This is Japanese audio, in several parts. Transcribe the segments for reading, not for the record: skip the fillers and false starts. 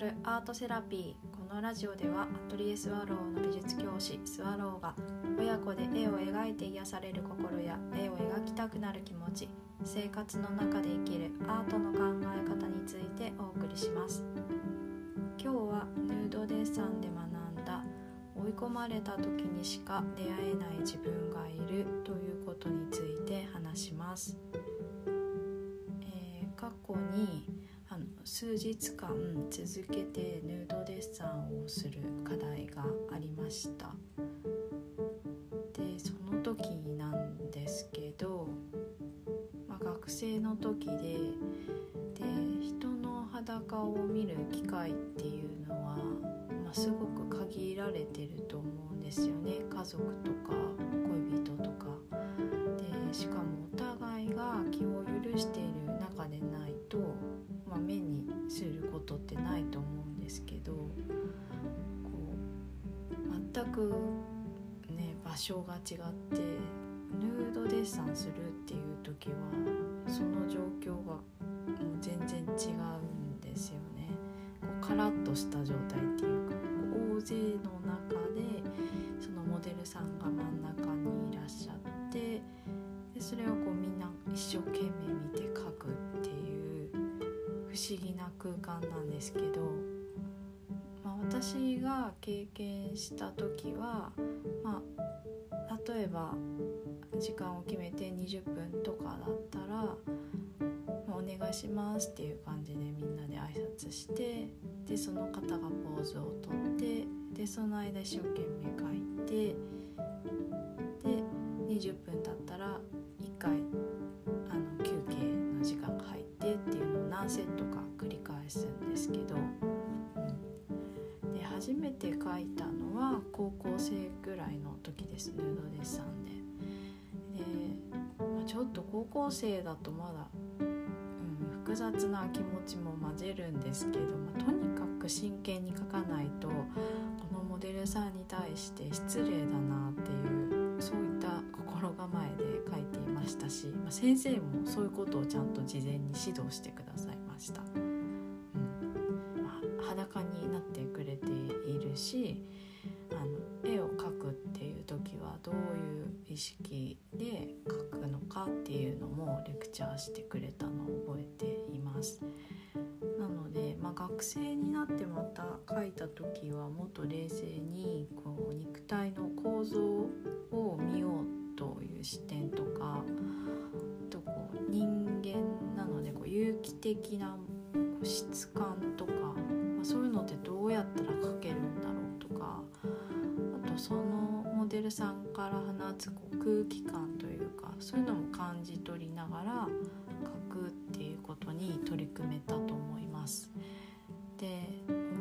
るアートセラピー。このラジオではアトリエスワローの美術教師スワローが親子で絵を描いて癒される心や絵を描きたくなる気持ち、生活の中で生きるアートの考え方についてお送りします。今日はヌードデッサンで学んだ追い込まれた時にしか出会えない自分がいるということについて話します。過去に数日間続けてヌードデッサンをする課題がありました。で、その時なんですけど、学生の時で人の裸を見る機会っていうのは、すごく限られてると思うんですよね。家族とか恋人とかで、しかもお互いが気を許している中でないと、目にすることってないと思うんですけど、こう全くね、場所が違ってヌードデッサンするっていう時はその状況がもう全然違うんですよね。こうカラッとした状態っていうか、大勢の中でそのモデルさんが真ん中にいらっしゃって、でそれをこうみんな一生懸命見て描くっていう不思議な空間なんですけど、私が経験した時は、例えば時間を決めて20分とかだったら、お願いしますっていう感じでみんなで挨拶して、でその方がポーズをとって、でその間一生懸命書いて、で20分経ったら1回休憩の時間が入ってっていうの何セットか繰り返すんですけど、で初めて描いたのは高校生ぐらいの時です。ヌードデッサンで、ちょっと高校生だとまだ、複雑な気持ちも混ぜるんですけど、とにかく真剣に描かないとこのモデルさんに対して失礼だなっていう、そういった心構えで描いていましたし、先生もそういうことをちゃんと事前に指導してくださいました。裸になってくれているし、絵を描くっていう時はどういう意識で描くのかっていうのもレクチャーしてくれたのを覚えています。なので、学生になってまた描いた時はもっと冷静にこう肉体の構造を見ようという視点とか、あとこう人間なのでこう有機的な質感とか、そういうのってどうやったら描けるんだろうとか、あとそのモデルさんから放つこう空気感というか、そういうのも感じ取りながら描くっていうことに取り組めたと思います。で、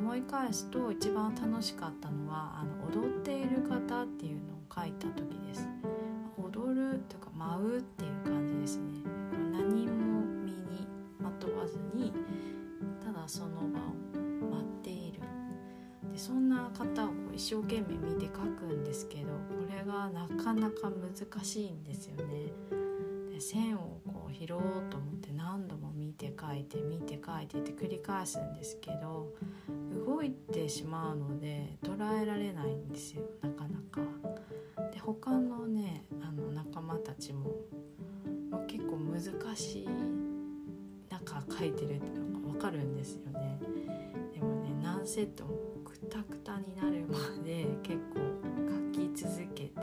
思い返すと一番楽しかったのは踊っている方っていうのを描いた時です。踊るとか舞うっていう感じですね。何も身にまとわずに、ただその場を舞っている。で、そんな方を一生懸命見て描くんですけど、これがなかなか難しいんですよね。で、線をこう拾おうと思って何度も見て描いて見て描いてって繰り返すんですけど、動いてしまうので捉えられないんですよ、なかなか。で、他のね、仲間たちも、結構難しい中書いてるってのが分かるんですよね。でもね、何セットもくたくたになるまで結構書き続けて、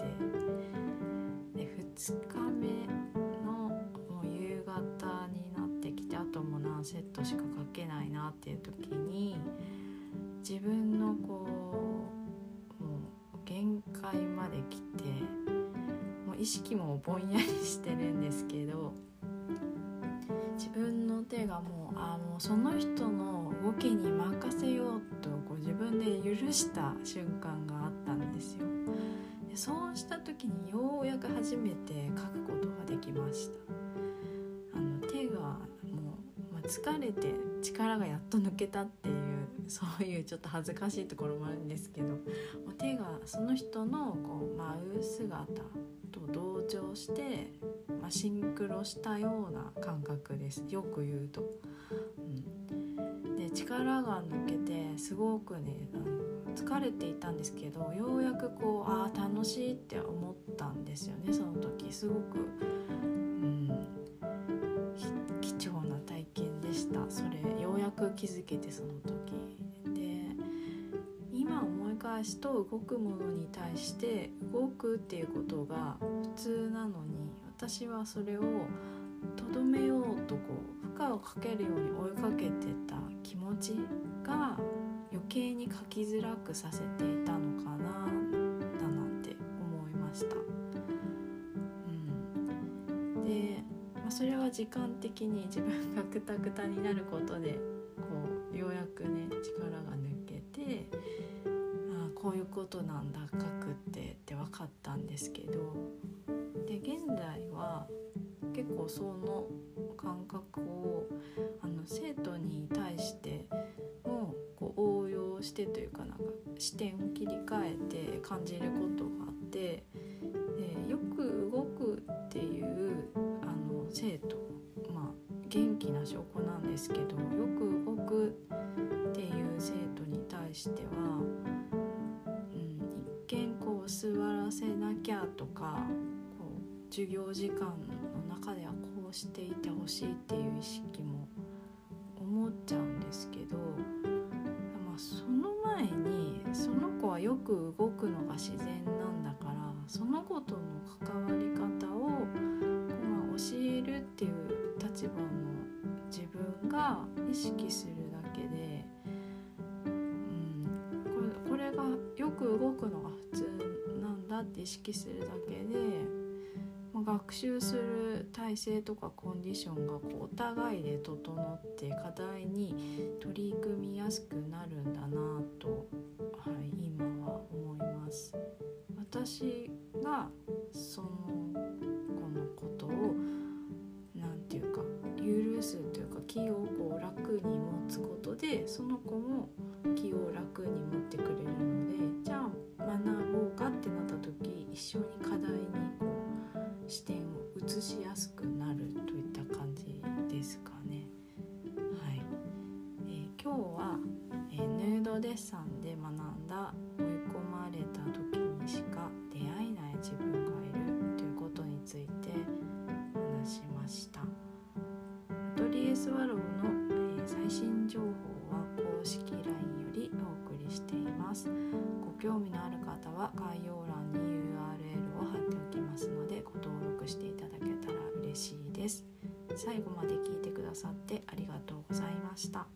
で2日目のもう夕方になってきて、あともう何セットしか書けないなっていう時に、自分の限界まで来て、もう意識もぼんやりしてるんですけど、自分の手がもうその人の動きに任せようとこう自分で許した瞬間があったんですよ。で、そうした時にようやく初めて書くことができました。手がもう疲れて力がやっと抜けたっていう、そういうちょっと恥ずかしいところもあるんですけど、手がその人の舞う姿と同調して、シンクロしたような感覚です。よく言うと、で力が抜けてすごくね疲れていたんですけど、ようやくこう楽しいって思ったんですよね。その時すごく、貴重な体験でした。それようやく気づけて、その時で今思い返すと動くものに対して動くっていうことが普通なのに、私はそれをとどめようとこう負荷をかけるように追いかけてた気持ちが余計に書きづらくさせていたのかなだなって思いました、で、それは時間的に自分がクタクタになることでこうようやくね力が抜けて、こういうことなんだ書くって分かったんですけど、で現在は結構その感覚を生徒に対してもこう応用してというか、なんか視点を切り替えて感じることがあって、でよく動くっていう生徒、元気な証拠なんですけど、よく動くっていう生徒に対しては、一見こう座らせなきゃとかこう授業時間の中ではこうしていてほしいっていう意識も思っちゃうんですけど、その前にその子はよく動くのが自然なんだから、その子との関わり方を教えるっていう立場の自分が意識するだけで、これがよく動くのが普通なんだって意識するだけで、学習する体制とかコンディションがこうお互いで整って課題に取り組みやすくなるんだなと、今は思います。私がその子のことをなんていうか許すというか、気をこう楽に持つことでその子も気を楽に持ってくれるので、じゃあ学ぼうかってなった時、一緒に課題にこう視点を移しやすくなるといった感じですかね。今日は、ヌードデッサンで学んだ追い込まれた時にしか出会えない自分がいるということについて話しました。アトリエスワローの、最新情報は公式 LINE よりお送りしています。ご興味のある方は概要欄に URL を貼っておきますので、ご登録していただけたら嬉しいです。最後まで聞いてくださってありがとうございました。